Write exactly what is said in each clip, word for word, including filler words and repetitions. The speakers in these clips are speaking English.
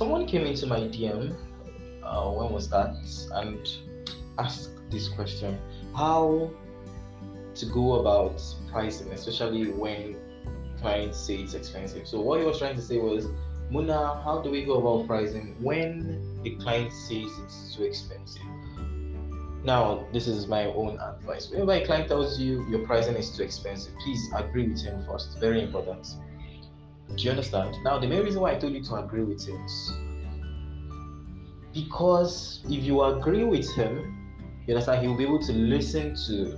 someone came into my D M, uh, when was that, and asked this question: how to go about pricing, especially when clients say it's expensive. So what he was trying to say was, Muna, how do we go about pricing when the client says it's too expensive? Now, this is my own advice. Whenever a client tells you your pricing is too expensive, please agree with him first. Very important. Do you understand? Now, the main reason why I told you to agree with him is because if you agree with him, you understand, he will be able to listen to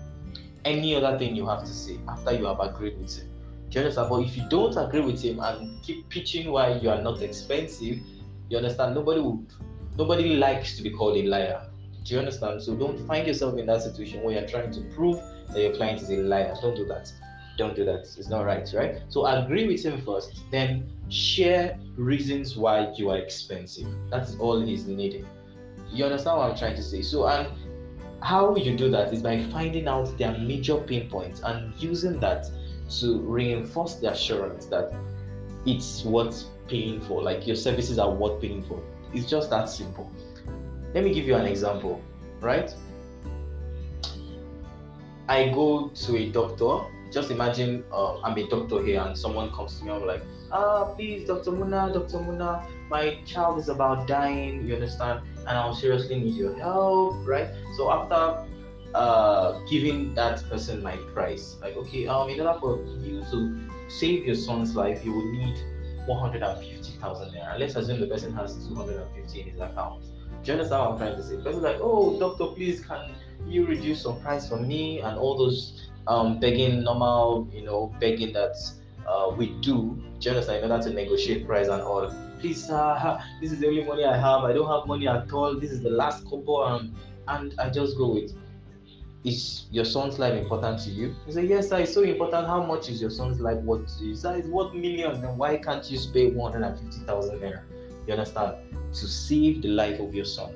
any other thing you have to say after you have agreed with him. Do you understand? But if you don't agree with him and keep pitching why you are not expensive, you understand, nobody would, nobody likes to be called a liar. Do you understand? So don't find yourself in that situation where you're trying to prove that your client is a liar. Don't do that. Don't do that. It's not right, right? So agree with him first, then share reasons why you are expensive. That's all he's needing. You understand what I'm trying to say? So, and how you do that is by finding out their major pain points and using that to reinforce the assurance that it's worth paying for, like your services are worth paying for. It's just that simple. Let me give you an example, right? I go to a doctor. Just imagine uh, I'm a doctor here and someone comes to me and I'm like, ah, please, Doctor Muna, Doctor Muna, my child is about dying, you understand? And I'll seriously need your help, right? So after uh, giving that person my price, like, okay, um, in order for you to save your son's life, you will need one hundred fifty thousand naira. Let's assume the person has two hundred fifty in his account. Do you understand what I'm trying to say? The person's like, oh, doctor, please, can you reduce some price for me? And all those um, begging, normal, you know, begging that uh, we do, do you understand, in order to negotiate price and all. Please, uh, this is the only money I have. I don't have money at all. This is the last couple. Um, and I just go with, is your son's life important to you? He said, yes, sir, it's so important. How much is your son's life worth to you? Sir, it's worth millions. Then why can't you pay one hundred fifty thousand naira? You understand? To save the life of your son.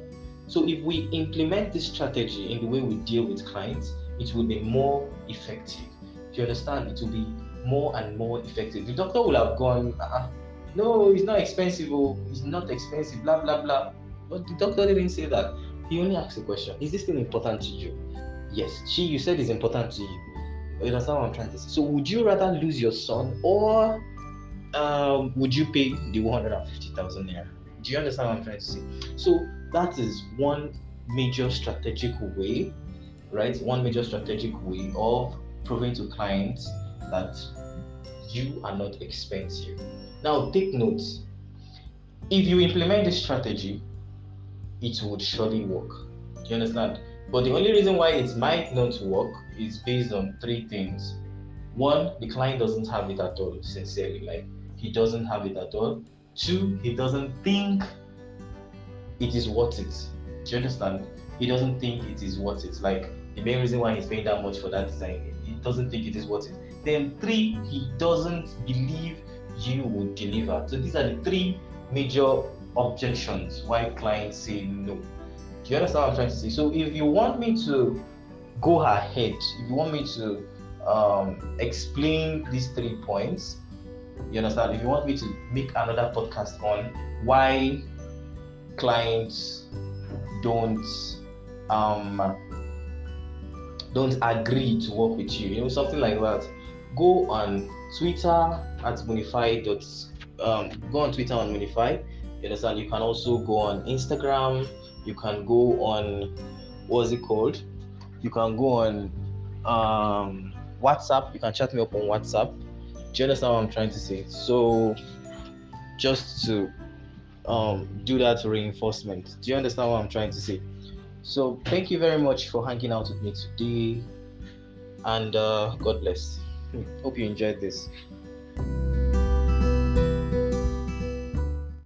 So if we implement this strategy in the way we deal with clients, it will be more effective. Do you understand? It will be more and more effective. The doctor will have gone, ah, no, it's not expensive, oh, it's not expensive, blah, blah, blah. But the doctor didn't say that. He only asked the question, is this thing important to you? Yes, she, you said it's important to you. You understand what I'm trying to say? So would you rather lose your son or um, would you pay the one hundred fifty thousand naira? Do you understand what I'm trying to say? So that is one major strategic way, right? One major strategic way of proving to clients that you are not expensive. Now, take note. If you implement this strategy, it would surely work. Do you understand? But the only reason why it might not work is based on three things. One, the client doesn't have it at all, sincerely. Like, he doesn't have it at all. Two, he doesn't think it is worth it. Do you understand? He doesn't think it is worth it. Like, the main reason why he's paying that much for that design, he doesn't think it is worth it. Then three, he doesn't believe you will deliver. So these are the three major objections why clients say no. Do you understand what I'm trying to say? So if you want me to go ahead, if you want me to um, explain these three points, you understand, if you want me to make another podcast on why clients don't um don't agree to work with you, you know, something like that, go on Twitter at munify. Um, go on Twitter on munify. You understand? You can also go on Instagram. You can go on what's it called? You can go on um WhatsApp. You can chat me up on WhatsApp. Do you understand what I'm trying to say? So just to um do that reinforcement. Do you understand what I'm trying to say? So thank you very much for hanging out with me today, and uh, God bless. Hope you enjoyed this.